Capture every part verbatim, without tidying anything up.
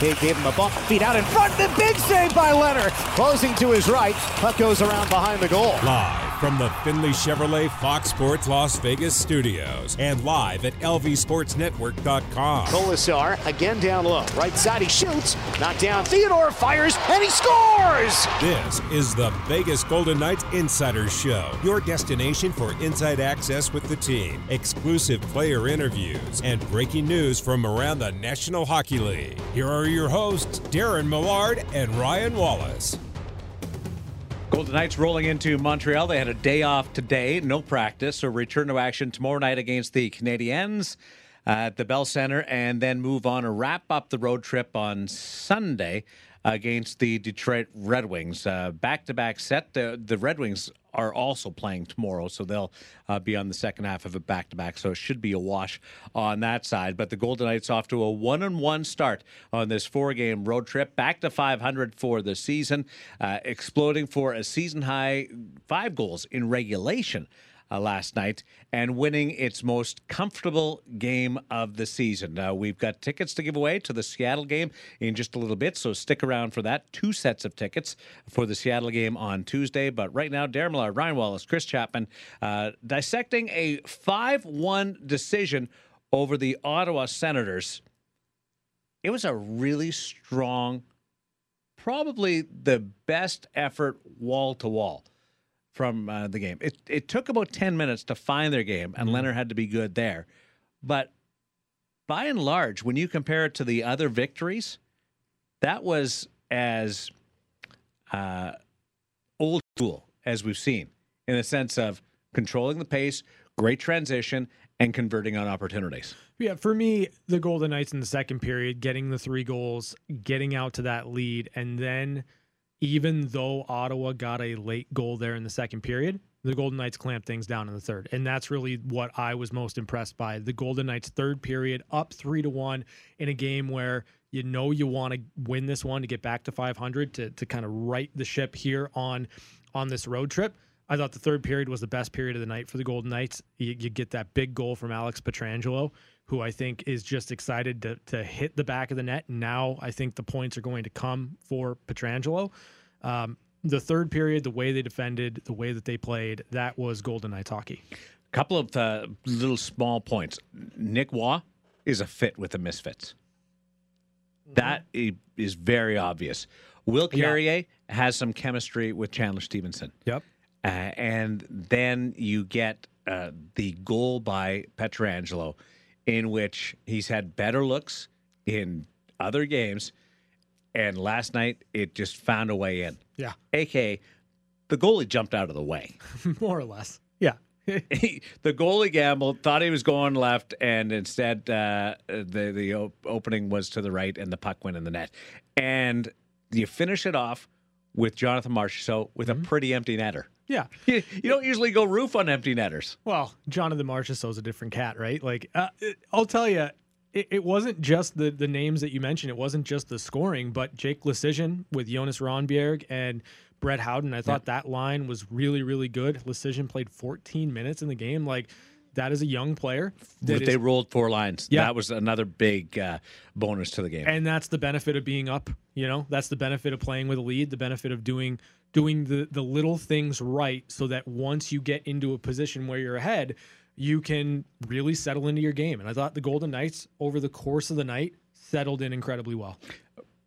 Hague gave him a bump, feet out in front, the big save by Leonard. Closing to his right, puck goes around behind the goal. Live from the Findlay Chevrolet Fox Sports Las Vegas studios and live at L V Sports Network dot com. Colasar again down low, right side, he shoots, knocked down, Theodore fires, and he scores! This is the Vegas Golden Knights Insider Show, your destination for inside access with the team, exclusive player interviews, and breaking news from around the National Hockey League. Here are your hosts, Darren Millard and Ryan Wallace. Golden Knights rolling into Montreal. They had a day off today, no practice, so return to action tomorrow night against the Canadiens at the Bell Center, and then move on and wrap up the road trip on Sunday against the Detroit Red Wings. Uh, back-to-back set. The, the Red Wings are also playing tomorrow, so they'll uh, be on the second half of a back-to-back, so it should be a wash on that side. But the Golden Knights off to a one and one start on this four-game road trip, back to five hundred for the season, uh, exploding for a season-high five goals in regulation uh, last night, and winning its most comfortable game of the season. Uh, we've got tickets to give away to the Seattle game in just a little bit, so stick around for that. Two sets of tickets for the Seattle game on Tuesday. But right now, Darren Millard, Ryan Wallace, Chris Chapman, uh, dissecting a five one decision over the Ottawa Senators. It was a really strong, probably the best effort wall-to-wall from uh, the game. It it took about ten minutes to find their game, and Leonard had to be good there. But by and large, when you compare it to the other victories, that was as uh, old school as we've seen, in the sense of controlling the pace, great transition, and converting on opportunities. Yeah, for me, the Golden Knights in the second period, getting the three goals, getting out to that lead, and then even though Ottawa got a late goal there in the second period, the Golden Knights clamped things down in the third. And that's really what I was most impressed by. The Golden Knights third period up three to one in a game where you know you want to win this one to get back to five hundred, to to kind of right the ship here on on this road trip. I thought the third period was the best period of the night for the Golden Knights. You, you get that big goal from Alex Pietrangelo, who I think is just excited to to hit the back of the net. And now I think the points are going to come for Pietrangelo. Um, the third period, the way they defended, the way that they played, that was Golden Knights hockey. A couple of uh, little small points. Nick Waugh is a fit with the Misfits. Mm-hmm. That is very obvious. Will Carrier yeah. has some chemistry with Chandler Stephenson. Yep. Uh, and then you get uh, the goal by Pietrangelo, in which he's had better looks in other games, and last night it just found a way in. Yeah. A K A, the goalie jumped out of the way. More or less. Yeah. he, the goalie gambled, thought he was going left, and instead uh, the, the op- opening was to the right, and the puck went in the net. And you finish it off with Jonathan Marchessault with mm-hmm. a pretty empty netter. Yeah. You, you don't usually go roof on empty netters. Well, Jonathan Marchessault is a different cat, right? Like, uh, it, I'll tell you, it, it wasn't just the, the names that you mentioned. It wasn't just the scoring, but Jake Leschyshyn with Jonas Rønnbjerg and Brett Howden. I thought yeah. that line was really, really good. Leschyshyn played fourteen minutes in the game. Like, that is a young player. That is, they rolled four lines. Yeah. That was another big uh, bonus to the game. And that's the benefit of being up. You know, that's the benefit of playing with a lead, the benefit of doing doing the, the little things right, so that once you get into a position where you're ahead, you can really settle into your game. And I thought the Golden Knights, over the course of the night, settled in incredibly well.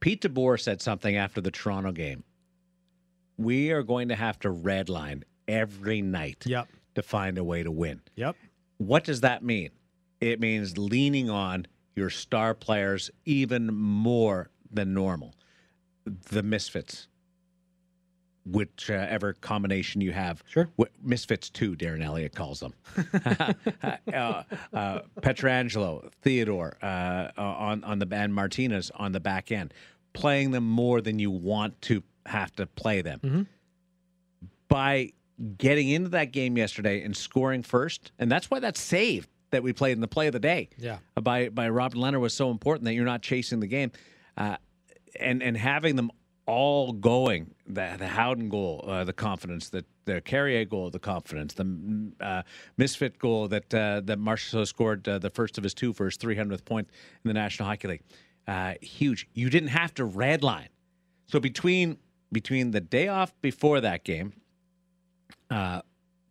Pete DeBoer said something after the Toronto game. We are going to have to redline every night yep. to find a way to win. Yep. What does that mean? It means leaning on your star players even more than normal. The Misfits, whichever combination you have. Sure. Misfits two, Darren Elliott calls them. uh, uh, Pietrangelo, Theodore uh, on, on the and Martinez on the back end. Playing them more than you want to have to play them. Mm-hmm. By getting into that game yesterday and scoring first, and that's why that save that we played in the play of the day yeah. by, by Robin Leonard was so important, that you're not chasing the game. Uh, and, and having them all going, the, the Howden goal, uh, the confidence, the, the Carrier goal, the confidence, the uh, Misfit goal that uh, that Marchessault scored, uh, the first of his two for his three hundredth point in the National Hockey League. Uh, huge. You didn't have to red line. So between between the day off before that game, uh,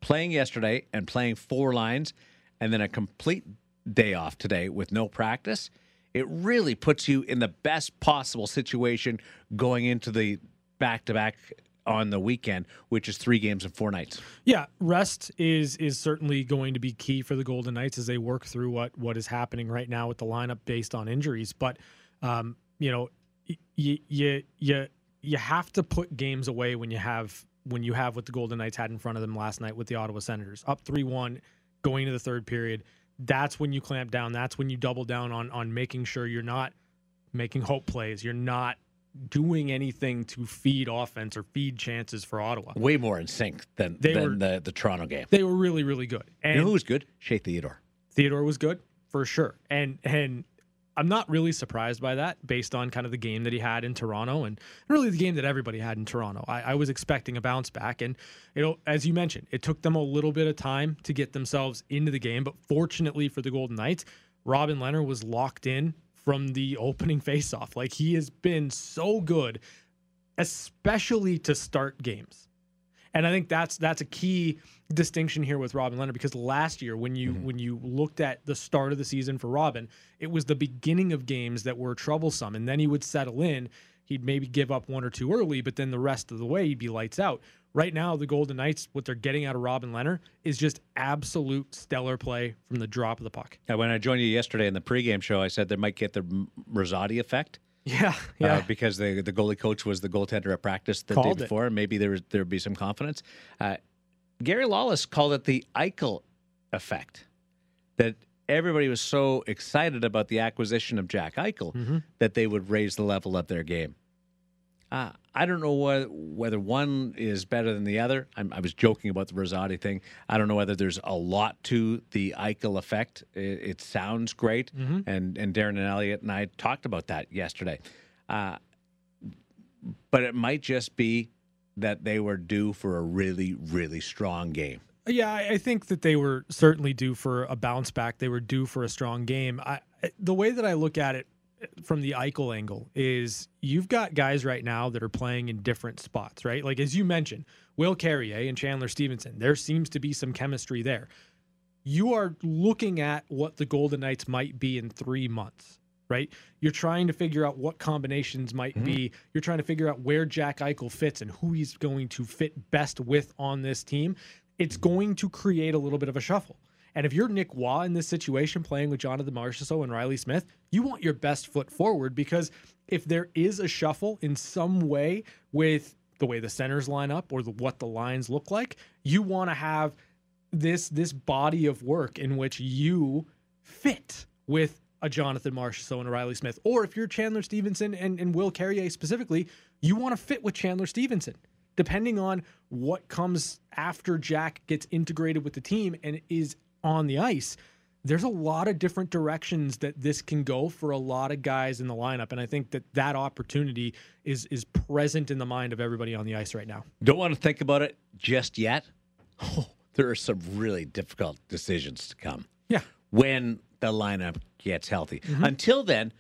playing yesterday and playing four lines, and then a complete day off today with no practice, it really puts you in the best possible situation going into the back-to-back on the weekend, which is three games and four nights. Yeah, rest is is certainly going to be key for the Golden Knights as they work through what what is happening right now with the lineup based on injuries. But um, you know, you you you you have to put games away when you have when you have what the Golden Knights had in front of them last night with the Ottawa Senators, up three one, going to the third period. That's when you clamp down. That's when you double down on on making sure you're not making hope plays. You're not doing anything to feed offense or feed chances for Ottawa. Way more in sync than, they than were, the, the Toronto game. They were really, really good. And you know who was good? Shea Theodore. Theodore was good, for sure. And and I'm not really surprised by that based on kind of the game that he had in Toronto and really the game that everybody had in Toronto. I, I was expecting a bounce back. And, you know, as you mentioned, it took them a little bit of time to get themselves into the game. But fortunately for the Golden Knights, Robin Leonard was locked in from the opening faceoff. Like, he has been so good, especially to start games. And I think that's that's a key distinction here with Robin Leonard, because last year when you mm-hmm. when you looked at the start of the season for Robin, it was the beginning of games that were troublesome, and then he would settle in. He'd maybe give up one or two early, but then the rest of the way he'd be lights out. Right now, the Golden Knights, what they're getting out of Robin Leonard is just absolute stellar play from the drop of the puck. Yeah, when I joined you yesterday in the pregame show, I said they might get the Rosati effect. Yeah, yeah. Uh, because the the goalie coach was the goaltender at practice the called day before, and maybe there was, there'd be some confidence. Uh, Gary Lawless called it the Eichel effect, that everybody was so excited about the acquisition of Jack Eichel mm-hmm. that they would raise the level of their game. Uh, I don't know whether, whether one is better than the other. I'm, I was joking about the Rosati thing. I don't know whether there's a lot to the Eichel effect. It, it sounds great, mm-hmm. and and Darren and Eliot and I talked about that yesterday. Uh, but it might just be that they were due for a really, really strong game. Yeah, I think that they were certainly due for a bounce back. They were due for a strong game. I, the way that I look at it, from the Eichel angle, is you've got guys right now that are playing in different spots, right? Like, as you mentioned, Will Carrier and Chandler Stephenson, there seems to be some chemistry there. You are looking at what the Golden Knights might be in three months, right? You're trying to figure out what combinations might mm-hmm. be. You're trying to figure out where Jack Eichel fits and who he's going to fit best with on this team. It's going to create a little bit of a shuffle. And if you're Nick Waugh in this situation, playing with Jonathan Marchessault and Riley Smith, you want your best foot forward, because if there is a shuffle in some way with the way the centers line up or the, what the lines look like, you want to have this this body of work in which you fit with a Jonathan Marchessault and a Riley Smith. Or if you're Chandler Stephenson and, and Will Carrier specifically, you want to fit with Chandler Stephenson, depending on what comes after Jack gets integrated with the team and is on the ice. There's a lot of different directions that this can go for a lot of guys in the lineup, and I think that that opportunity is is present in the mind of everybody on the ice right now. Don't want to think about it just yet. Oh, there are some really difficult decisions to come. Yeah, when the lineup gets healthy. Mm-hmm. Until then,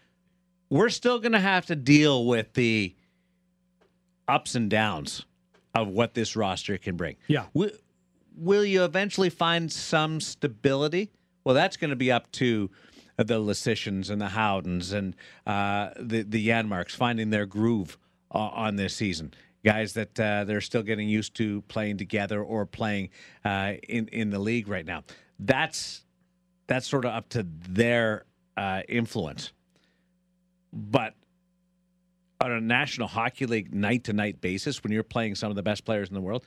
we're still going to have to deal with the ups and downs of what this roster can bring. Yeah. We, Will you eventually find some stability? Well, that's going to be up to the Leschyshyn and the Howdens and uh, the, the Janmarks finding their groove uh, on this season. Guys that uh, they're still getting used to playing together or playing uh, in, in the league right now. That's, that's sort of up to their uh, influence. But on a National Hockey League night-to-night basis, when you're playing some of the best players in the world,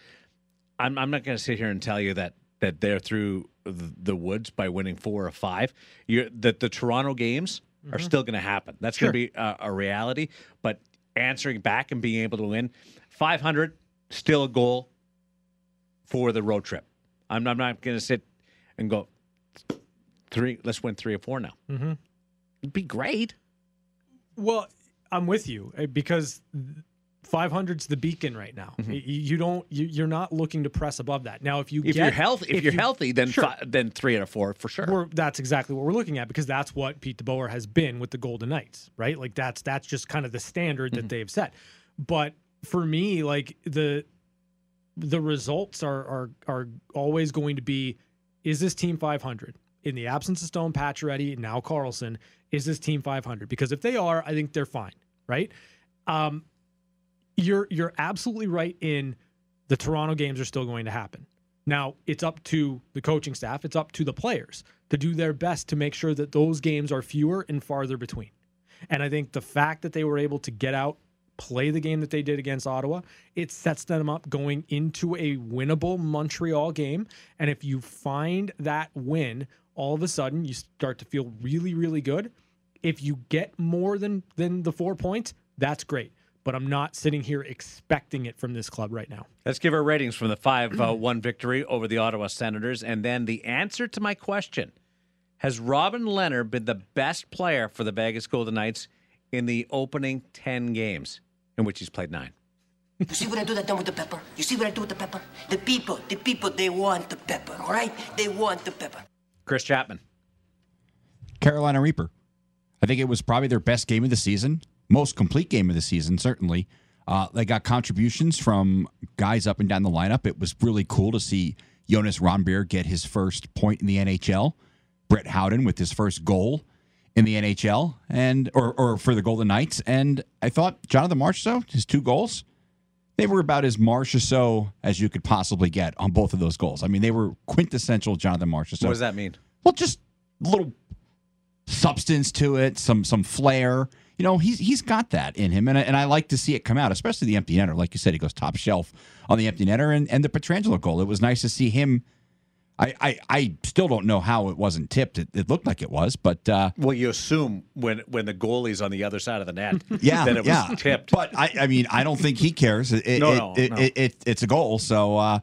I'm, I'm not going to sit here and tell you that that they're through the woods by winning four or five. You're, that the Toronto games mm-hmm. are still going to happen. That's sure. going to be a, a reality. But answering back and being able to win, five hundred still a goal for the road trip. I'm, I'm not going to sit and go three. Let's win three or four now. Mm-hmm. It'd be great. Well, I'm with you because five hundred's the beacon right now. Mm-hmm. You don't. You, you're not looking to press above that. Now, if you if get, you're healthy, if, if you're you, healthy, then sure. five, then three out of four for sure. We're, that's exactly what we're looking at, because that's what Pete DeBoer has been with the Golden Knights, right? Like that's that's just kind of the standard that mm-hmm. they've set. But for me, like the the results are are are always going to be: is this team five hundred? In the absence of Stone, Pacioretty, now Carlson, is this team five hundred? Because if they are, I think they're fine, right? Um, you're you're absolutely right in the Toronto games are still going to happen. Now, it's up to the coaching staff, it's up to the players to do their best to make sure that those games are fewer and farther between. And I think the fact that they were able to get out, play the game that they did against Ottawa, it sets them up going into a winnable Montreal game. And if you find that win, all of a sudden you start to feel really, really good. If you get more than than the four points, that's great. But I'm not sitting here expecting it from this club right now. Let's give our ratings from the five one victory over the Ottawa Senators. And then the answer to my question, has Robin Leonard been the best player for the Vegas Golden Knights in the opening ten games, in which he's played nine? You see what I do that done with the pepper? You see what I do with the pepper? The people, the people, they want the pepper, all right? They want the pepper. Chris Chapman. Carolina Reaper. I think it was probably their best game of the season, most complete game of the season, certainly. Uh, they got contributions from guys up and down the lineup. It was really cool to see Jonas Rønnbjerg get his first point in the N H L, Brett Howden with his first goal in the N H L, and or, or for the Golden Knights. And I thought Jonathan Marchessault, his two goals, they were about as Marchessault as you could possibly get on both of those goals. I mean, they were quintessential Jonathan Marchessault. What does that mean? Well, just a little substance to it, some some flair. You know, he's he's got that in him, and I, and I like to see it come out, especially the empty netter. Like you said, he goes top shelf on the empty netter, and, and the Pietrangelo goal. It was nice to see him. I, I, I still don't know how it wasn't tipped. It, it looked like it was, but uh, well, you assume when when the goalie's on the other side of the net, yeah, that it was yeah. tipped. But I, I mean, I don't think he cares. It, no, it, no, it, no. It, it, it's a goal, so uh,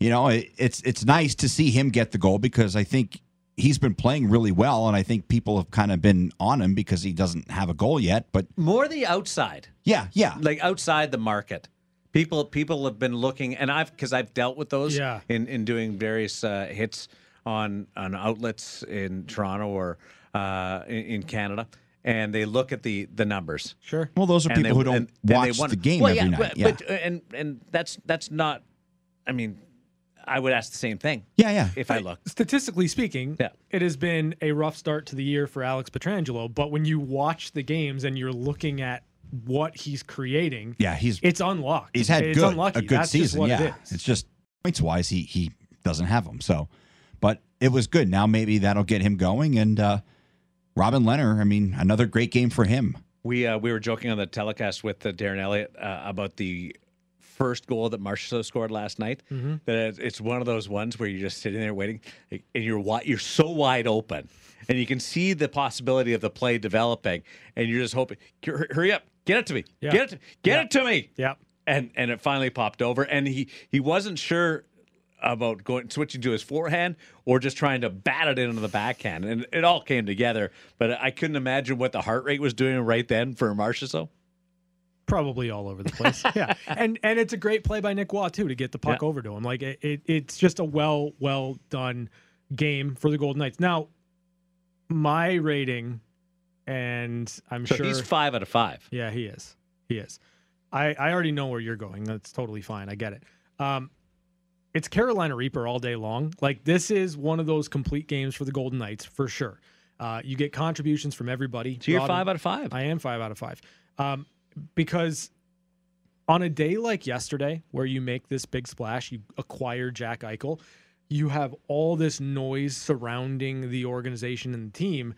you know, it, it's it's nice to see him get the goal, because I think he's been playing really well, and I think people have kind of been on him because he doesn't have a goal yet. But more the outside, yeah, yeah, like outside the market. People people have been looking, and I've because I've dealt with those yeah. in, in doing various uh, hits on on outlets in Toronto or uh, in, in Canada, and they look at the, the numbers. Sure. Well, those are people they, who don't and, watch and they the game well, every yeah, night. Yeah. But, and and that's that's not. I mean, I would ask the same thing. Yeah, yeah. If I, I look statistically speaking, yeah. it has been a rough start to the year for Alex Pietrangelo. But when you watch the games and you're looking at what he's creating, yeah, he's it's unlocked. He's had it's good, unlucky. a good That's season. Just yeah, it it's just points wise, he he doesn't have them. So, but it was good. Now maybe that'll get him going. And uh, Robin Leonard, I mean, another great game for him. We uh, we were joking on the telecast with uh, Darren Elliott uh, about the first goal that Marchessault scored last night. Mm-hmm. That it's one of those ones where you're just sitting there waiting, and you're you're so wide open, and you can see the possibility of the play developing, and you're just hoping, hurry up. Get it to me. Yeah. Get it. To, get yeah. it to me. Yeah. And and it finally popped over. And he, he wasn't sure about going switching to his forehand or just trying to bat it into the backhand. And it all came together. But I couldn't imagine what the heart rate was doing right then for Marchessault. Probably all over the place. yeah. And and it's a great play by Nick Waugh too to get the puck yeah. over to him. Like it, it it's just a well well done game for the Golden Knights. Now, my rating. And I'm so sure he's five out of five. Yeah, he is. He is. I, I already know where you're going. That's totally fine. I get it. Um, it's Carolina Reaper all day long. Like, this is one of those complete games for the Golden Knights for sure. Uh, you get contributions from everybody. So you're Robin, five out of five. I am five out of five. Um, because on a day like yesterday where you make this big splash, you acquire Jack Eichel, you have all this noise surrounding the organization and the team.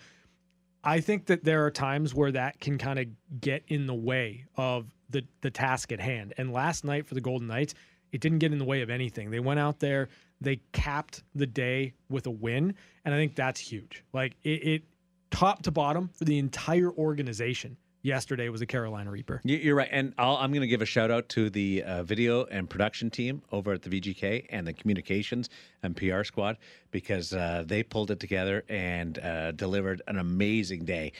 I think that there are times where that can kind of get in the way of the, the task at hand. And last night for the Golden Knights, it didn't get in the way of anything. They went out there, they capped the day with a win, and I think that's huge. Like, it, it top to bottom for the entire organization yesterday was a Carolina Reaper. You're right, and I'll, I'm going to give a shout-out to the uh, video and production team over at the V G K and the communications and P R squad, because uh, they pulled it together and uh, delivered an amazing day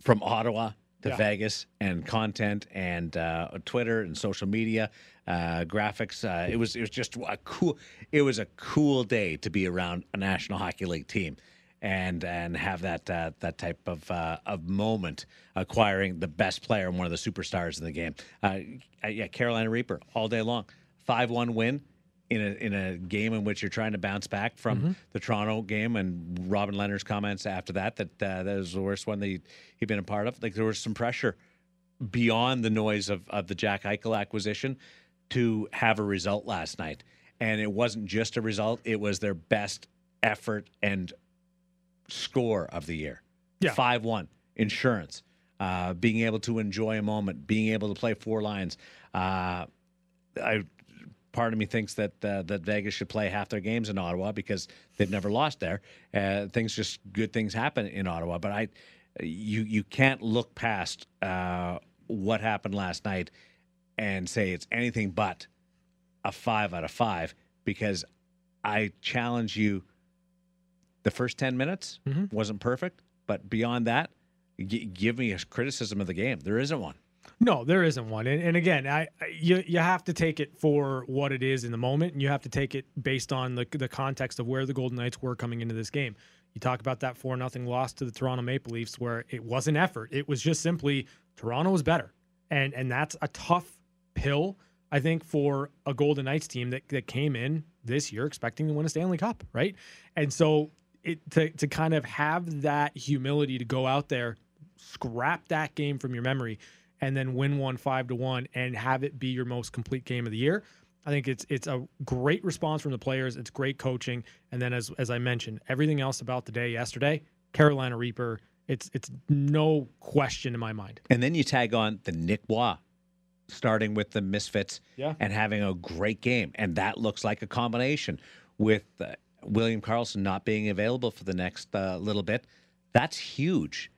from Ottawa to yeah. Vegas and content and uh, Twitter and social media, uh, graphics. Uh, it was it was just a cool. It was a cool day to be around a National Hockey League team, and and have that uh, that type of uh, of moment, acquiring the best player and one of the superstars in the game. Uh, yeah, Carolina Reaper all day long. five one win in a in a game in which you're trying to bounce back from mm-hmm. the Toronto game, and Robin Leonard's comments after that that uh, that was the worst one that he, he'd been a part of. Like, there was some pressure beyond the noise of, of the Jack Eichel acquisition to have a result last night. And it wasn't just a result, it was their best effort and score of the year. Yeah. five one, insurance, uh, being able to enjoy a moment, being able to play four lines. Uh, I... Part of me thinks that uh, that Vegas should play half their games in Ottawa because they've never lost there. Uh, things just good things happen in Ottawa, but I, you you can't look past uh, what happened last night and say it's anything but a five out of five, because I challenge you. The first ten minutes mm-hmm. wasn't perfect, but beyond that, g- give me a criticism of the game. There isn't one. No, there isn't one. And, and again, I you you have to take it for what it is in the moment, and you have to take it based on the the context of where the Golden Knights were coming into this game. You talk about that four nothing loss to the Toronto Maple Leafs where it wasn't effort. It was just simply Toronto was better. And and that's a tough pill, I think, for a Golden Knights team that, that came in this year expecting to win a Stanley Cup, right? And so it to to kind of have that humility to go out there, scrap that game from your memory, and then win one five to one and have it be your most complete game of the year. I think it's it's a great response from the players. It's great coaching. And then as as I mentioned, everything else about the day yesterday, Carolina Reaper, it's it's no question in my mind. And then you tag on the Nick Waugh, starting with the Misfits yeah. and having a great game. And that looks like a combination with uh, William Karlsson not being available for the next uh, little bit. That's huge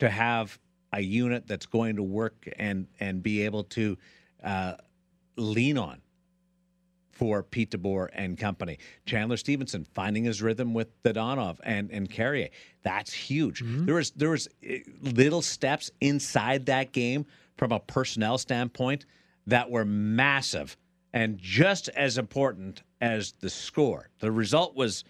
to have a unit that's going to work and and be able to uh, lean on for Pete DeBoer and company. Chandler Stephenson finding his rhythm with Dodonov and and Carrier. That's huge. Mm-hmm. There was there was little steps inside that game from a personnel standpoint that were massive and just as important as the score. The result was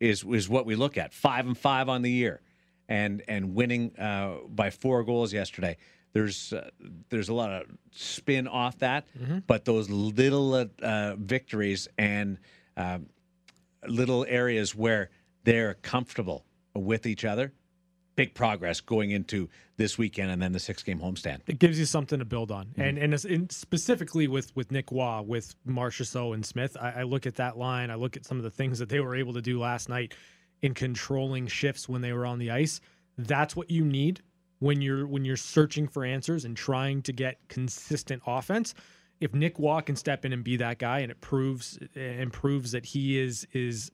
is is what we look at. Five and five on the year. And and winning uh, by four goals yesterday, there's uh, there's a lot of spin off that, mm-hmm. but those little uh, victories and um, little areas where they're comfortable with each other, big progress going into this weekend and then the six-game homestand. It gives you something to build on, mm-hmm. and, and and specifically with with Nick Waugh, with Marchessault and Smith, I, I look at that line, I look at some of the things that they were able to do last night in controlling shifts when they were on the ice. That's what you need when you're when you're searching for answers and trying to get consistent offense. If Nick Waugh can step in and be that guy, and it proves and proves that he is is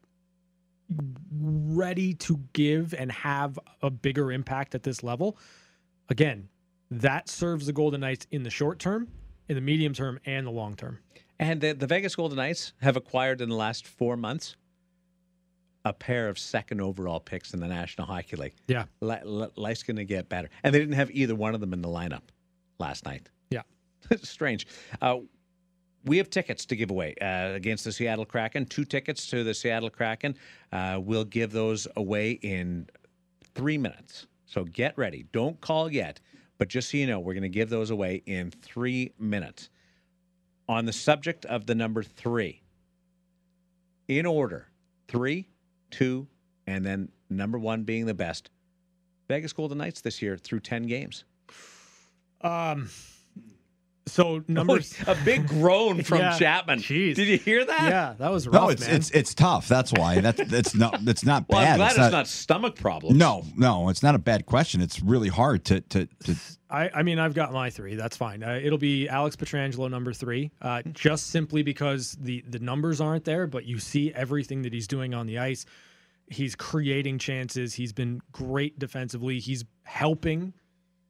ready to give and have a bigger impact at this level, again, that serves the Golden Knights in the short term, in the medium term, and the long term. And the, the Vegas Golden Knights have acquired in the last four months. A pair of second overall picks in the National Hockey League. Yeah. L- l- life's going to get better. And they didn't have either one of them in the lineup last night. Yeah. Strange. Uh, we have tickets to give away uh, against the Seattle Kraken. Two tickets to the Seattle Kraken. Uh, we'll give those away in three minutes. So get ready. Don't call yet. But just so you know, we're going to give those away in three minutes. On the subject of the number three, in order, three, two, and then number one being the best. Vegas Golden Knights this year through ten games. Um, so number oh, a big groan from yeah. Chapman. Jeez. Did you hear that? Yeah, that was rough. No, it's man. it's it's tough. That's why. That's it's not it's not bad. Well, I'm glad it's, it's not, not stomach problems. No, no, it's not a bad question. It's really hard to to. to... I I mean I've got my three. That's fine. Uh, it'll be Alex Pietrangelo number three, uh, just simply because the the numbers aren't there, but you see everything that he's doing on the ice. He's creating chances. He's been great defensively. He's helping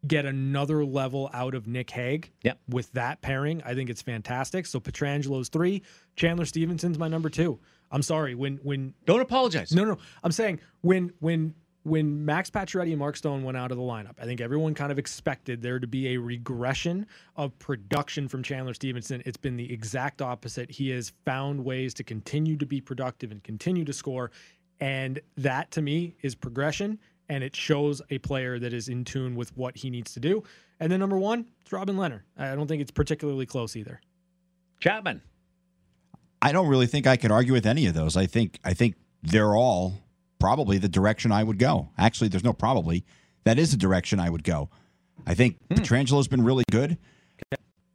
get another level out of Nick Hague yep. with that pairing. I think it's fantastic. So Pietrangelo's three. Chandler Stevenson's my number two. I'm sorry. When when Don't apologize. No, no. I'm saying when when when Max Pacioretty and Mark Stone went out of the lineup, I think everyone kind of expected there to be a regression of production from Chandler Stephenson. It's been the exact opposite. He has found ways to continue to be productive and continue to score. And that, to me, is progression. And it shows a player that is in tune with what he needs to do. And then number one, it's Robin Leonard. I don't think it's particularly close either. Chapman. I don't really think I could argue with any of those. I think I think they're all probably the direction I would go. Actually, there's no probably. That is the direction I would go. I think hmm. Pietrangelo's been really good.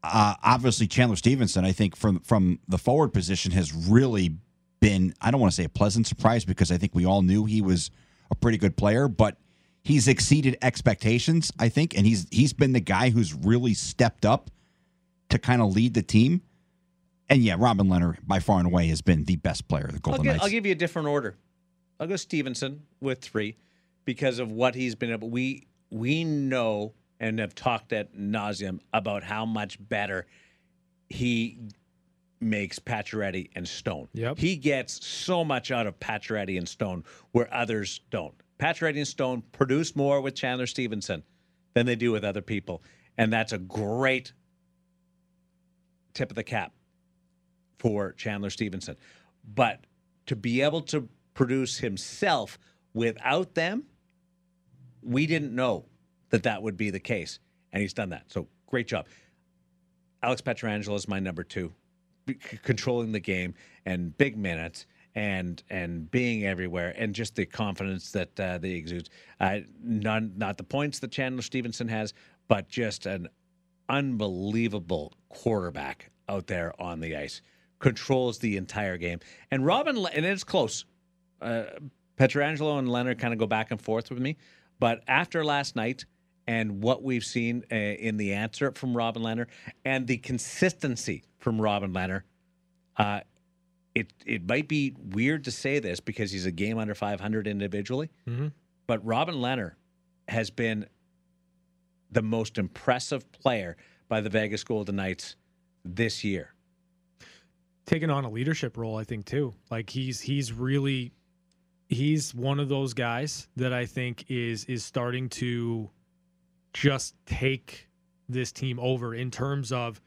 Uh, obviously, Chandler Stephenson, I think, from, from the forward position has really been, I don't want to say a pleasant surprise because I think we all knew he was a pretty good player, but he's exceeded expectations, I think, and he's he's been the guy who's really stepped up to kind of lead the team. And, yeah, Robin Leonard, by far and away, has been the best player of the Golden I'll give, Knights. I'll give you a different order. I'll go Stephenson with three because of what he's been able. We we know and have talked ad nauseum about how much better he makes Pacioretty and Stone. Yep. He gets so much out of Pacioretty and Stone where others don't. Pacioretty and Stone produce more with Chandler Stephenson than they do with other people, and that's a great tip of the cap for Chandler Stephenson. But to be able to produce himself without them, we didn't know that that would be the case, and he's done that. So great job. Alex Pietrangelo is my number two, c- controlling the game and big minutes and and being everywhere and just the confidence that uh, they exudes. Uh, none, not the points that Chandler Stephenson has, but just an unbelievable quarterback out there on the ice. Controls the entire game, and Robin and it's close. Uh, Pietrangelo and Leonard kind of go back and forth with me, but after last night and what we've seen uh, in the answer from Robin Leonard and the consistency from Robin Leonard, uh, it it might be weird to say this because he's a game under five hundred individually, mm-hmm. but Robin Leonard has been the most impressive player by the Vegas Golden Knights this year. Taking on a leadership role, I think, too. Like he's he's really. He's one of those guys that I think is is starting to just take this team over in terms of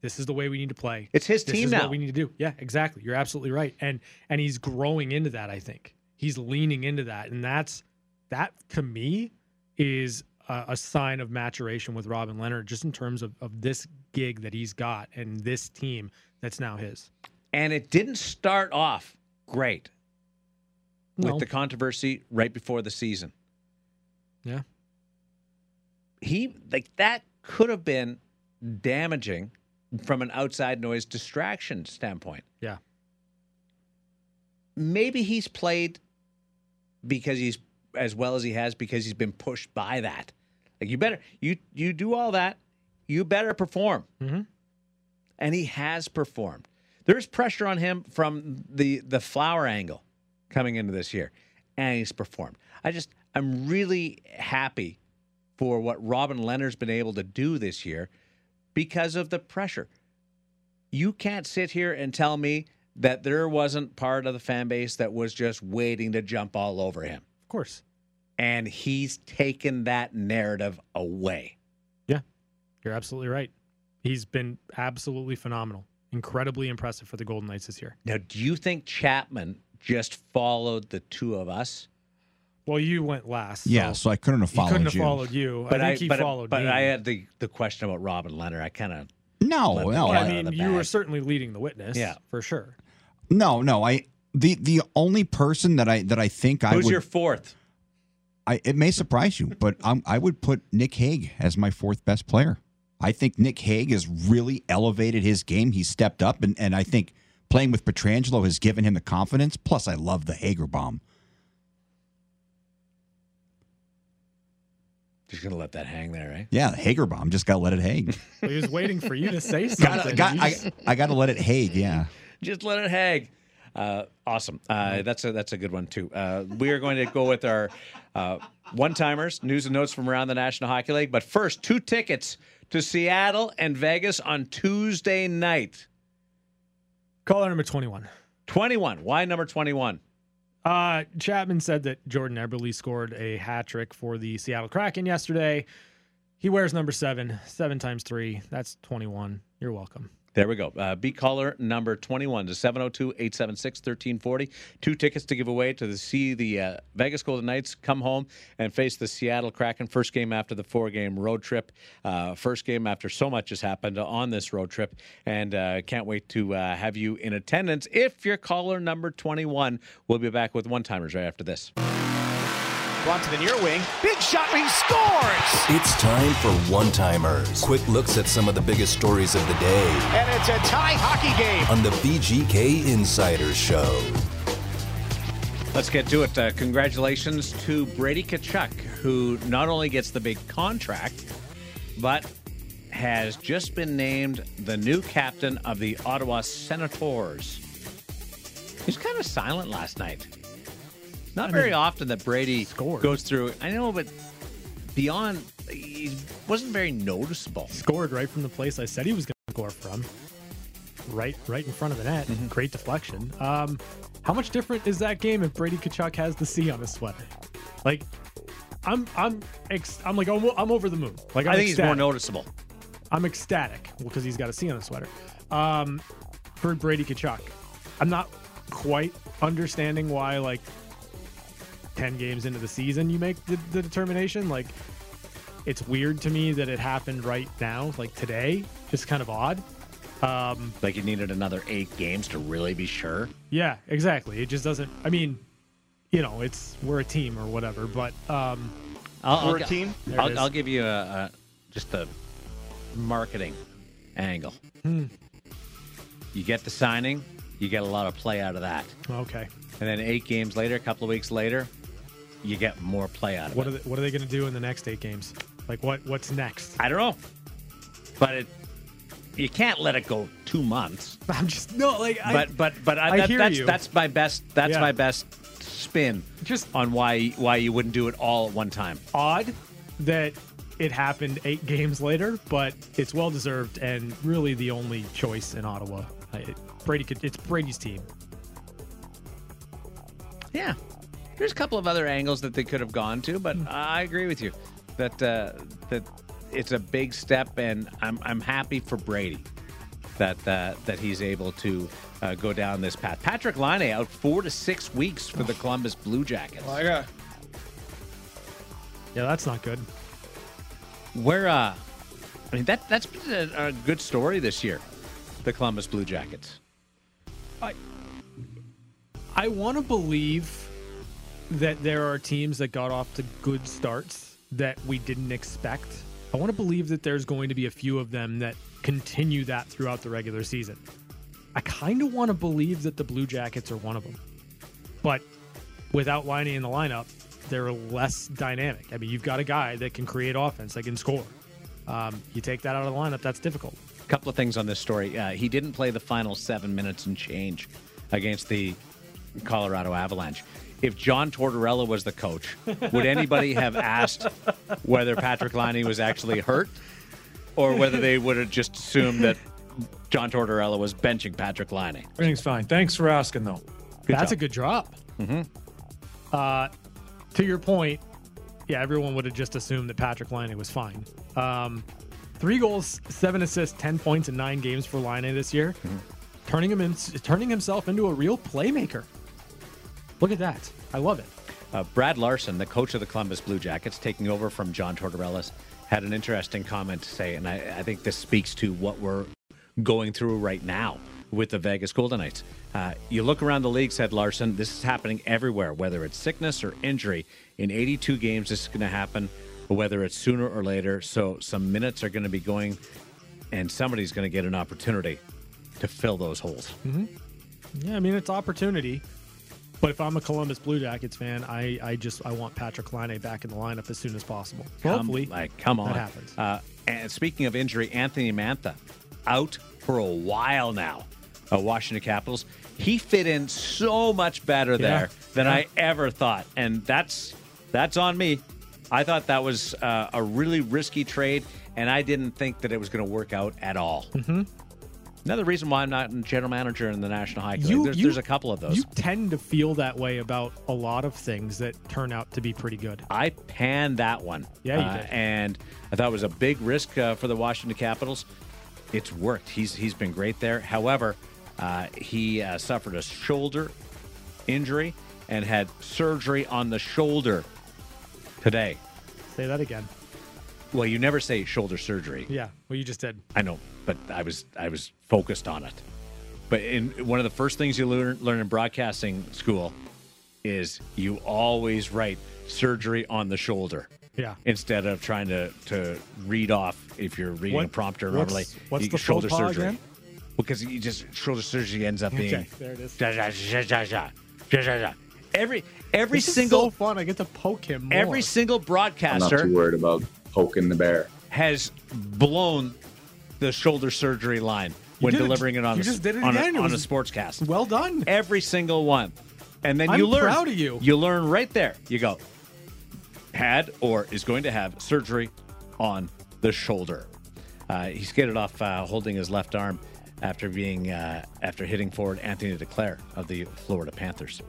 this is the way we need to play. It's his team now. This is what we need to do. Yeah, exactly. You're absolutely right. And and he's growing into that, I think. He's leaning into that. And that's that to me is a, a sign of maturation with Robin Leonard, just in terms of, of this gig that he's got and this team that's now his. And it didn't start off great. With no. the controversy right before the season. Yeah. He, like, that could have been damaging from an outside noise distraction standpoint. Yeah. Maybe he's played because he's as well as he has because he's been pushed by that. Like, you better, you, you do all that, you better perform. Mm-hmm. And he has performed. There's pressure on him from the, the Flower angle coming into this year, and he's performed. I just, I'm really happy for what Robin Leonard's been able to do this year because of the pressure. You can't sit here and tell me that there wasn't part of the fan base that was just waiting to jump all over him. Of course. And he's taken that narrative away. Yeah, you're absolutely right. He's been absolutely phenomenal. Incredibly impressive for the Golden Knights this year. Now, do you think Chapman just followed the two of us? Well, you went last. Yeah, so, so I couldn't have followed you. Couldn't have you. followed you. But I think I, he but, followed but me. But I had the, the question about Robin Leonard. I kind of... No, no. I mean, you were certainly leading the witness. Yeah. For sure. No, no. I The the only person that I that I think Who's I would... Who's your fourth? I It may surprise you, but I'm, I would put Nick Hague as my fourth best player. I think Nick Hague has really elevated his game. He stepped up, and, and I think... playing with Pietrangelo has given him the confidence. Plus, I love the Hager bomb. Just going to let that hang there, right? Yeah, the Hager bomb. Just got to let it hang. Well, he was waiting for you to say something. Gotta, got, just... I, I got to let it hang, yeah. Just let it hang. Uh, awesome. Uh, that's, a, that's a good one, too. Uh, we are going to go with our uh, one-timers, news and notes from around the National Hockey League. But first, two tickets to Seattle and Vegas on Tuesday night. Caller number twenty-one. twenty-one. Why number twenty-one? Uh, Chapman said that Jordan Eberle scored a hat trick for the Seattle Kraken yesterday. He wears number seven, seven times three. That's twenty-one. You're welcome. There we go. Uh, beat caller number twenty-one to seven oh two, eight seven six, one three four oh. Two tickets to give away to the, see the uh, Vegas Golden Knights come home and face the Seattle Kraken. First game after the four-game road trip. Uh, first game after so much has happened on this road trip. And uh, can't wait to uh, have you in attendance if you're caller number twenty-one. We'll be back with one-timers right after this. Brought to the near wing. Big shot, he scores! It's time for one-timers. Quick looks at some of the biggest stories of the day. And it's a tie hockey game on the B G K Insider Show. Let's get to it. Uh, congratulations to Brady Tkachuk, who not only gets the big contract, but has just been named the new captain of the Ottawa Senators. He was kind of silent last night. Not I very mean, often that Brady scored. Goes through. I know, but beyond, he wasn't very noticeable. Scored right from the place I said he was going to score from. Right right in front of the net. Mm-hmm. Great deflection. Um, how much different is that game if Brady Tkachuk has the C on his sweater? Like, I'm I'm ex- I'm like, I'm, I'm over the moon. Like I'm I think ecstatic. He's more noticeable. I'm ecstatic because well, he's got a C on his sweater. Um, for Brady Tkachuk, I'm not quite understanding why, like, ten games into the season you make the, the determination. Like, it's weird to me that it happened right now, like today. Just kind of odd. Um like you needed another eight games to really be sure. Yeah, exactly. It just doesn't, I mean, you know, it's, we're a team or whatever, but um I'll, we're I'll, a team I'll, I'll give you a, a just a marketing angle. hmm. You get the signing, you get a lot of play out of that. Okay. And then eight games later, a couple of weeks later, you get more play out of what it. Are they, what are they going to do in the next eight games? Like, what? What's next? I don't know. But it, you can't let it go two months. I'm just no like. But I, but but I, I that, hear that's, you. That's my best. That's yeah. my best spin. Just on why why you wouldn't do it all at one time. Odd that it happened eight games later, but it's well deserved and really the only choice in Ottawa. It, Brady could. It's Brady's team. Yeah, there's a couple of other angles that they could have gone to, but I agree with you that uh, that it's a big step, and I'm I'm happy for Brady that uh, that he's able to uh, go down this path. Patrick Laine out four to six weeks for the Columbus Blue Jackets. Like a... Yeah, that's not good. We're uh, I mean that that's been a, a good story this year, the Columbus Blue Jackets. I. I want to believe that there are teams that got off to good starts that we didn't expect. I want to believe that there's going to be a few of them that continue that throughout the regular season. I kind of want to believe that the Blue Jackets are one of them. But without Laine in the lineup, they're less dynamic. I mean, you've got a guy that can create offense, that can score. Um, you take that out of the lineup, that's difficult. A couple of things on this story. Uh, he didn't play the final seven minutes and change against the Colorado Avalanche. If John Tortorella was the coach, would anybody have asked whether Patrick Laine was actually hurt or whether they would have just assumed that John Tortorella was benching Patrick Laine? Everything's fine. Thanks for asking, though. Good That's job. a good drop. Mm-hmm. Uh, to your point, yeah, everyone would have just assumed that Patrick Laine was fine. Um, three goals, seven assists, ten points in nine games for Laine this year. Mm-hmm. Turning him in, turning himself into a real playmaker. Look at that. I love it. Uh, Brad Larson, the coach of the Columbus Blue Jackets, taking over from John Tortorella, had an interesting comment to say, and I, I think this speaks to what we're going through right now with the Vegas Golden Knights. Uh, you look around the league, said Larson, this is happening everywhere, whether it's sickness or injury. In eighty-two games, this is going to happen, whether it's sooner or later. So some minutes are going to be going, and somebody's going to get an opportunity to fill those holes. Mm-hmm. Yeah, I mean, it's opportunity. But if I'm a Columbus Blue Jackets fan, I, I just I want Patrick Laine back in the lineup as soon as possible. Come, Hopefully, like, come on. That happens. Uh, and speaking of injury, Anthony Mantha out for a while now. Uh, Washington Capitals. He fit in so much better yeah. there than yeah. I ever thought, and that's that's on me. I thought that was uh, a really risky trade, and I didn't think that it was going to work out at all. Mm-hmm. Another reason why I'm not a general manager in the National Hockey League. You, there's, you, there's a couple of those. You tend to feel that way about a lot of things that turn out to be pretty good. I panned that one. Yeah, you uh, did. And I thought it was a big risk uh, for the Washington Capitals. It's worked. He's He's been great there. However, uh, he uh, suffered a shoulder injury and had surgery on the shoulder today. Say that again. Well, you never say shoulder surgery. Yeah, well, you just did. I know, but I was I was focused on it. But in one of the first things you learn, learn in broadcasting school is you always write surgery on the shoulder. Yeah. Instead of trying to, to read off if you're reading what, a prompter normally. What's, what's you, the shoulder surgery? Again? Because you just shoulder surgery ends up being. Okay, there it is. Ja, ja, ja, ja, ja, ja, ja, ja. Every every this single is so fun. I get to poke him. More. Every single broadcaster. I'm not too worried about poking the bear. Has blown the shoulder surgery line when delivering it on a, just did it on, a, on a sportscast. Well done. Every single one. And then I'm you learn. I'm proud of you. You learn right there. You go, had or is going to have surgery on the shoulder. Uh, he skated off uh, holding his left arm after being uh, after hitting forward Anthony DeClair of the Florida Panthers.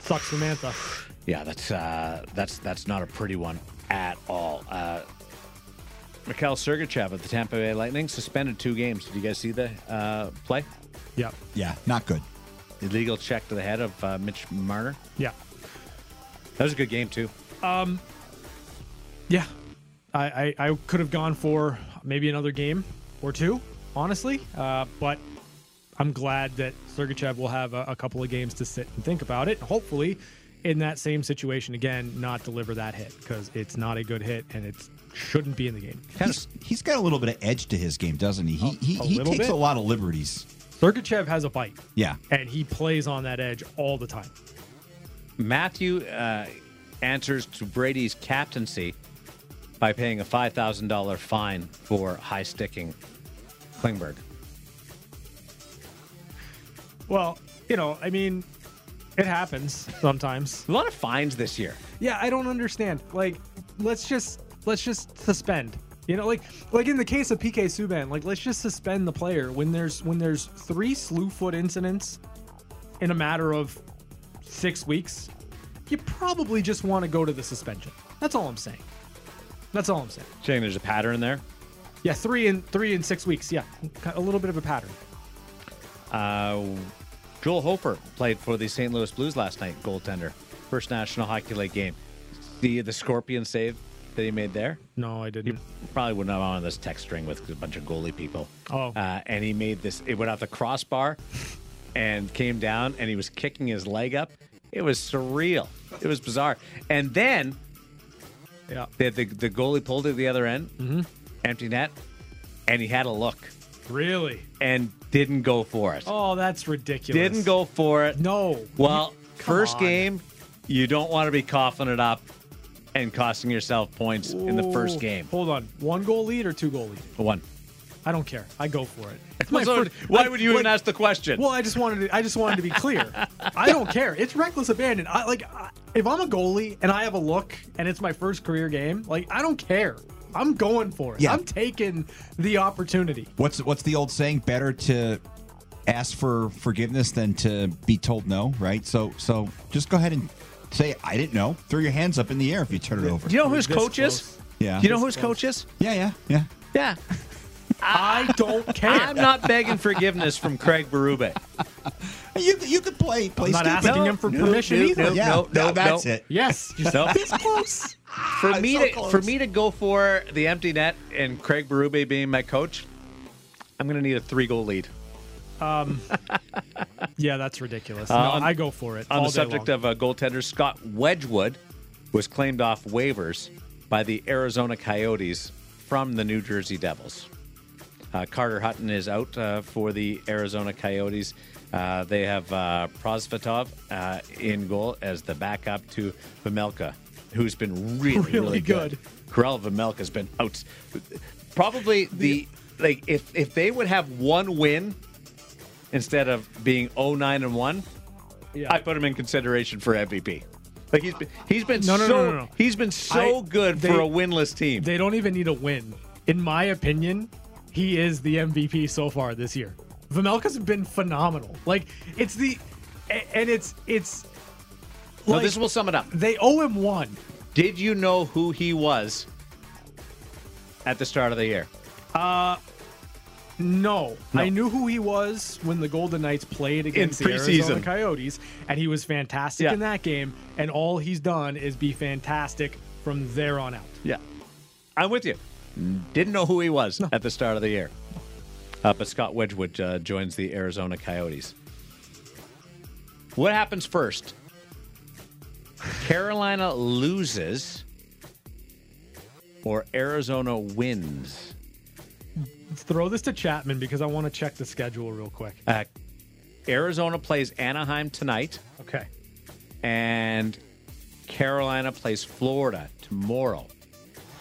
Sucks for Mantha. Yeah, that's uh, that's that's not a pretty one at all. Uh, Mikhail Sergachev of the Tampa Bay Lightning suspended two games. Did you guys see the uh, play? Yeah. Yeah, not good. Illegal check to the head of uh, Mitch Marner. Yeah. That was a good game, too. Um, yeah. I, I, I could have gone for maybe another game or two, honestly. Uh, but I'm glad that Sergachev will have a, a couple of games to sit and think about it. Hopefully, in that same situation again, not deliver that hit, because it's not a good hit and it shouldn't be in the game. He's, he's got a little bit of edge to his game, doesn't he? He, he, he takes bit. a lot of liberties. Sergachev has a bite. Yeah. And he plays on that edge all the time. Matthew uh, answers to Brady's captaincy by paying a five thousand dollars fine for high-sticking Klingberg. Well, you know, I mean... It happens sometimes. A lot of fines this year. Yeah, I don't understand. Like, let's just let's just suspend. You know, like like in the case of P K Subban, like let's just suspend the player when there's when there's three slew foot incidents in a matter of six weeks. You probably just want to go to the suspension. That's all I'm saying. That's all I'm saying. Saying there's a pattern there. Yeah, three in three in six weeks. Yeah, a little bit of a pattern. Uh. Joel Hofer played for the Saint Louis Blues last night, goaltender. First National Hockey League game. The the Scorpion save that he made there? No, I didn't. He probably wouldn't have on this text string with a bunch of goalie people. Oh. Uh, and he made this. It went off the crossbar and came down, and he was kicking his leg up. It was surreal. It was bizarre. And then yeah, the, the, the goalie pulled it at the other end, mm-hmm. empty net, and he had a look. Really? And didn't go for it. Oh, that's ridiculous. Didn't go for it. No. Well, you, first on. game, you don't want to be coughing it up and costing yourself points Ooh. in the first game. Hold on. One goal lead or two goal lead? One. I don't care. I go for it. It's my so, first, why I, would you when, even ask the question? Well, I just wanted to, I just wanted to be clear. I don't care. It's reckless abandon. I, like, I, if I'm a goalie and I have a look and it's my first career game, like, I don't care. I'm going for it. Yeah. I'm taking the opportunity. What's what's the old saying? Better to ask for forgiveness than to be told no, right? So so just go ahead and say, I didn't know. Throw your hands up in the air if you turn it over. Do you know who's coach is? Yeah. Do you know who's coach is? Yeah, yeah, yeah. Yeah. I don't care. I'm not begging forgiveness from Craig Berube. You you could play. play I'm not stupid. asking no, him for no, permission no, either. No, yeah, no, no, no, that's no. it. Yes, no. He's close. For ah, me so to close. for me to go for the empty net and Craig Berube being my coach, I'm going to need a three goal lead. Um, yeah, that's ridiculous. No, um, I go for it. On all the subject long. of uh, goaltender, Scott Wedgwood was claimed off waivers by the Arizona Coyotes from the New Jersey Devils. Uh, Carter Hutton is out uh, for the Arizona Coyotes. Uh, they have uh, Prosvetov uh, in goal as the backup to Vejmelka, who's been really, really, really good. good. Karel Vejmelka's been out. Probably the, the like if, if they would have one win instead of being oh nine and one, yeah. I put him in consideration for M V P. Like he's been he's been no, no, so no, no, no. he's been so I, good they, for a winless team. They don't even need a win, in my opinion. he is the M V P so far this year. Vejmelka's been phenomenal. Like, it's the, and it's, it's. Like, no, this will sum it up. They owe him one. Did you know who he was at the start of the year? Uh, no. no. I knew who he was when the Golden Knights played against the Arizona Coyotes, and he was fantastic yeah. in that game, and all he's done is be fantastic from there on out. Yeah. I'm with you. Didn't know who he was no. at the start of the year. Uh, but Scott Wedgwood uh, joins the Arizona Coyotes. What happens first? Carolina loses or Arizona wins? Throw this to Chapman because I want to check the schedule real quick. Uh, Arizona plays Anaheim tonight. Okay. And Carolina plays Florida tomorrow.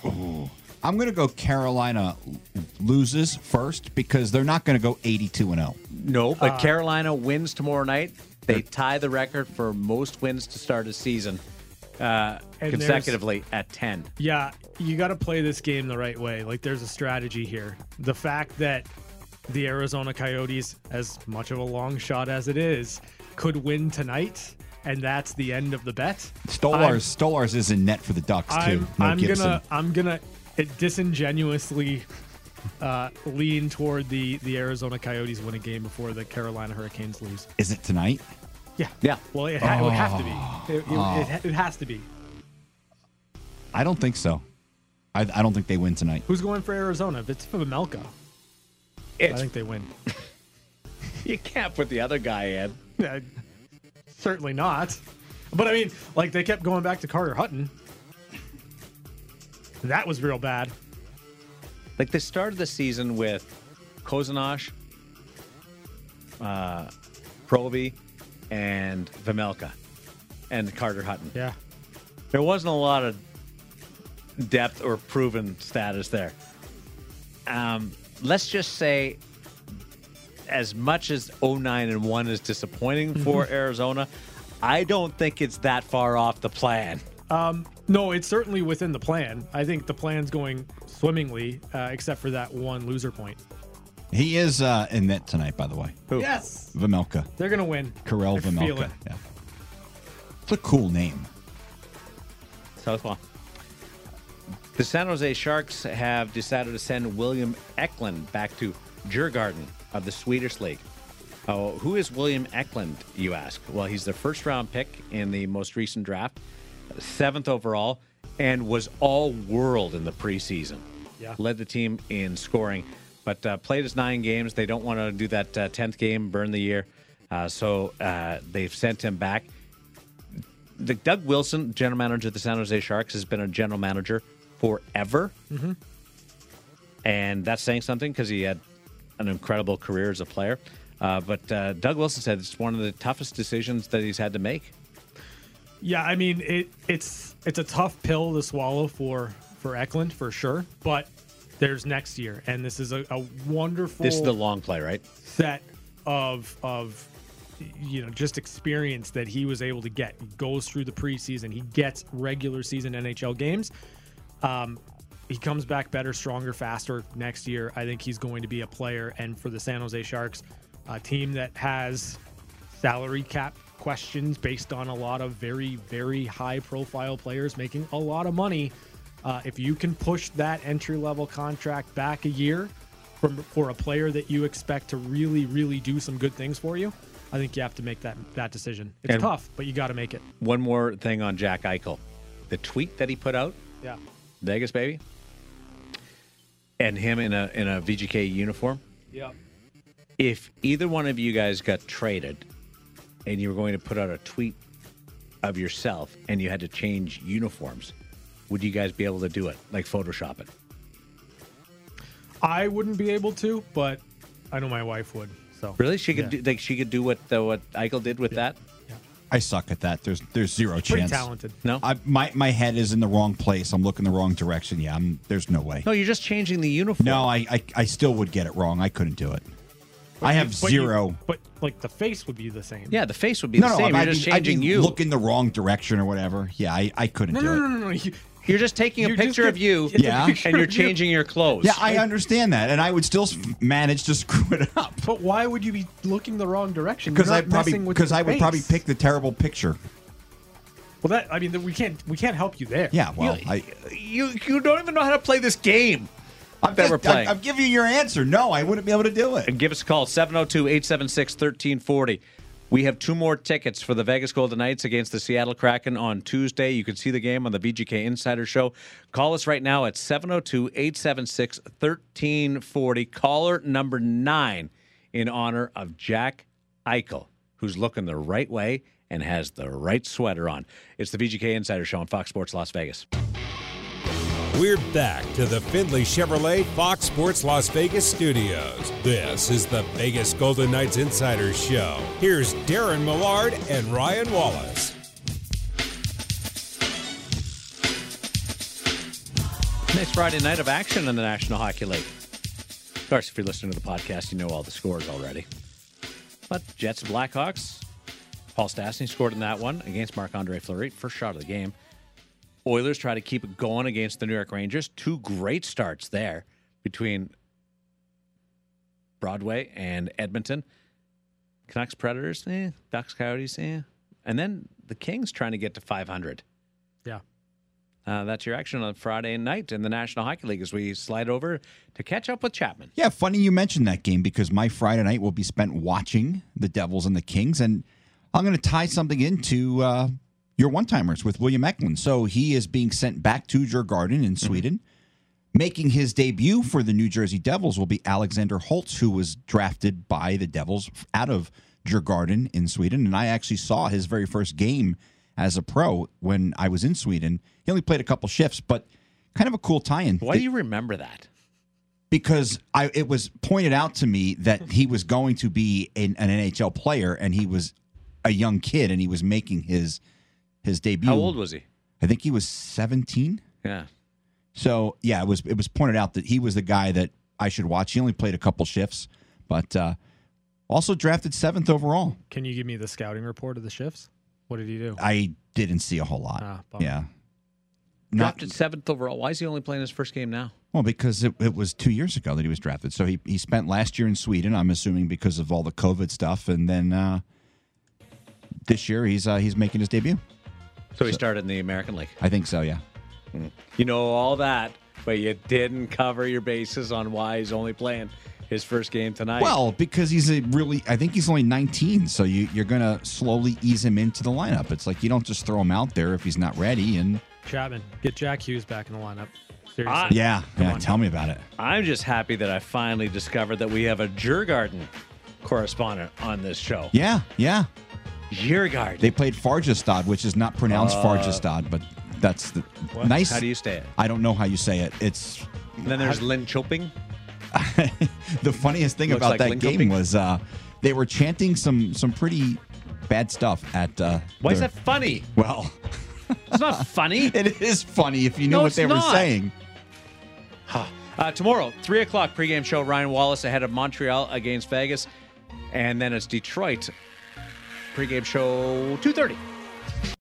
Ooh. I'm going to go Carolina loses first because they're not going to go eighty-two and oh. No, but uh, Carolina wins tomorrow night. They tie the record for most wins to start a season uh, consecutively at ten. Yeah, you got to play this game the right way. Like, there's a strategy here. The fact that the Arizona Coyotes, as much of a long shot as it is, could win tonight, and that's the end of the bet. Stolars, Stolars is in net for the Ducks, I'm, too. No I'm Gibson. Gonna, I'm going to... It disingenuously uh, lean toward the, the Arizona Coyotes win a game before the Carolina Hurricanes lose. Is it tonight? Yeah. Yeah. Well, it, ha- oh. it would have to be. It, it, oh. it, it has to be. I don't think so. I, I don't think they win tonight. Who's going for Arizona? If it's Vejmelka, I think they win. You can't put the other guy in. Yeah, certainly not. But, I mean, like, they kept going back to Carter Hutton. That was real bad. Like, they started the season with Kozanosh, uh, Proby, and Vejmelka, and Carter Hutton. Yeah. There wasn't a lot of depth or proven status there. Um, let's just say, as much as oh nine and one is disappointing mm-hmm. for Arizona, I don't think it's that far off the plan. Um, no, it's certainly within the plan. I think the plan's going swimmingly, uh, except for that one loser point. He is uh, in net tonight, by the way. Who? Yes. Vejmelka. They're going to win. Karel Vejmelka. Yeah. It's a cool name. Southpaw. The San Jose Sharks have decided to send William Eklund back to Djurgården of the Swedish League. Oh, who is William Eklund, you ask? Well, he's the first-round pick in the most recent draft. Seventh overall, and was all-world in the preseason. Yeah. Led the team in scoring, but uh, played his nine games. They don't want to do that uh, tenth game, burn the year, uh, so uh, they've sent him back. The Doug Wilson, general manager of the San Jose Sharks, has been a general manager forever, mm-hmm. and that's saying something because he had an incredible career as a player. Uh, but uh, Doug Wilson said it's one of the toughest decisions that he's had to make. Yeah, I mean, it, it's it's a tough pill to swallow for, for Eklund, for sure. But there's next year, and this is a, a wonderful... This is the long play, right? ...set of, of, you know, just experience that he was able to get. He goes through the preseason. He gets regular season N H L games. Um, he comes back better, stronger, faster next year. I think he's going to be a player. And for the San Jose Sharks, a team that has salary cap questions based on a lot of very, very high-profile players making a lot of money. Uh, if you can push that entry-level contract back a year from, for a player that you expect to really, really do some good things for you, I think you have to make that, that decision. It's and tough, but you got to make it. One more thing on Jack Eichel. The tweet that he put out, yeah, Vegas baby, and him in a in a V G K uniform. Yeah. If either one of you guys got traded and you were going to put out a tweet of yourself and you had to change uniforms, would you guys be able to do it? Like Photoshop it? I wouldn't be able to, but I know my wife would. So really? She could yeah. do like she could do what the, what Eichel did with yeah. that? Yeah. I suck at that. There's there's zero Pretty chance. Pretty talented. No? I, my my head is in the wrong place. I'm looking the wrong direction. Yeah, I'm, there's no way. No, you're just changing the uniform. No, I I, I still would get it wrong. I couldn't do it. But I have you, but zero. You, but, like, the face would be the same. Yeah, the face would be no, the same. No, You're I just mean, changing I mean, you. Look in the wrong direction or whatever. Yeah, I, I couldn't no, do no, it. No, no, no, no. You're just taking a you're picture get, of you, yeah. and you're changing your clothes. Yeah, I understand that, and I would still manage to screw it up. But why would you be looking the wrong direction? Because I probably because I would face. probably pick the terrible picture. Well, that I mean, we can't we can't help you there. Yeah, well, you I, you, you don't even know how to play this game. I'm, that just, we're playing. I'm giving you your answer. No, I wouldn't be able to do it. And give us a call, seven oh two, eight seven six, one three four oh. We have two more tickets for the Vegas Golden Knights against the Seattle Kraken on Tuesday. You can see the game on the B G K Insider Show. Call us right now at seven oh two, eight seven six, one three four oh. Caller number nine in honor of Jack Eichel, who's looking the right way and has the right sweater on. It's the B G K Insider Show on Fox Sports Las Vegas. We're back to the Findlay Chevrolet Fox Sports Las Vegas studios. This is the Vegas Golden Knights Insider Show. Here's Darren Millard and Ryan Wallace. Nice Friday night of action in the National Hockey League. Of course, if you're listening to the podcast, you know all the scores already. But Jets and Blackhawks, Paul Stastny scored in that one against Marc-Andre Fleury. First shot of the game. Oilers try to keep it going against the New York Rangers. Two great starts there between Broadway and Edmonton. Canucks, Predators, eh. Ducks, Coyotes, eh. And then the Kings trying to get to five hundred. Yeah. Uh, that's your action on Friday night in the National Hockey League as we slide over to catch up with Chapman. Yeah, funny you mentioned that game because my Friday night will be spent watching the Devils and the Kings. And I'm going to tie something into... Uh, Your one-timers with William Eklund. So he is being sent back to Djurgården in Sweden. Mm-hmm. Making his debut for the New Jersey Devils will be Alexander Holtz, who was drafted by the Devils out of Djurgården in Sweden. And I actually saw his very first game as a pro when I was in Sweden. He only played a couple shifts, but kind of a cool tie-in. Why do you remember that? Because I it was pointed out to me that he was going to be an, an N H L player, and he was a young kid, and he was making his... His debut. How old was he? I think he was seventeen. Yeah. So yeah, it was it was pointed out that he was the guy that I should watch. He only played a couple shifts, but uh, also drafted seventh overall. Can you give me the scouting report of the shifts? What did he do? I didn't see a whole lot. Ah, yeah. Drafted Not, seventh overall. Why is he only playing his first game now? Well, because it, it was two years ago that he was drafted. So he he spent last year in Sweden. I'm assuming because of all the COVID stuff, and then uh, this year he's uh, he's making his debut. So he started in the American League. I think so, yeah. You know all that, but you didn't cover your bases on why he's only playing his first game tonight. Well, because he's a really, I think he's only nineteen, so you, you're going to slowly ease him into the lineup. It's like you don't just throw him out there if he's not ready. And Chapman, get Jack Hughes back in the lineup. Seriously. I, yeah, yeah tell me about it. I'm just happy that I finally discovered that we have a Djurgården correspondent on this show. Yeah, yeah. Djurgården. They played Fargestad, which is not pronounced uh, Fargestad, but that's the what? nice. How do you say it? I don't know how you say it. It's. And then there's Linköping. The funniest thing Looks about like that Linköping. game was uh, they were chanting some some pretty bad stuff at. Uh, Why their, is that funny? Well, it's not funny. It is funny if you knew no, what they not. were saying. Uh, tomorrow, three o'clock pregame show. Ryan Wallace ahead of Montreal against Vegas, and then it's Detroit. Pre-game show two thirty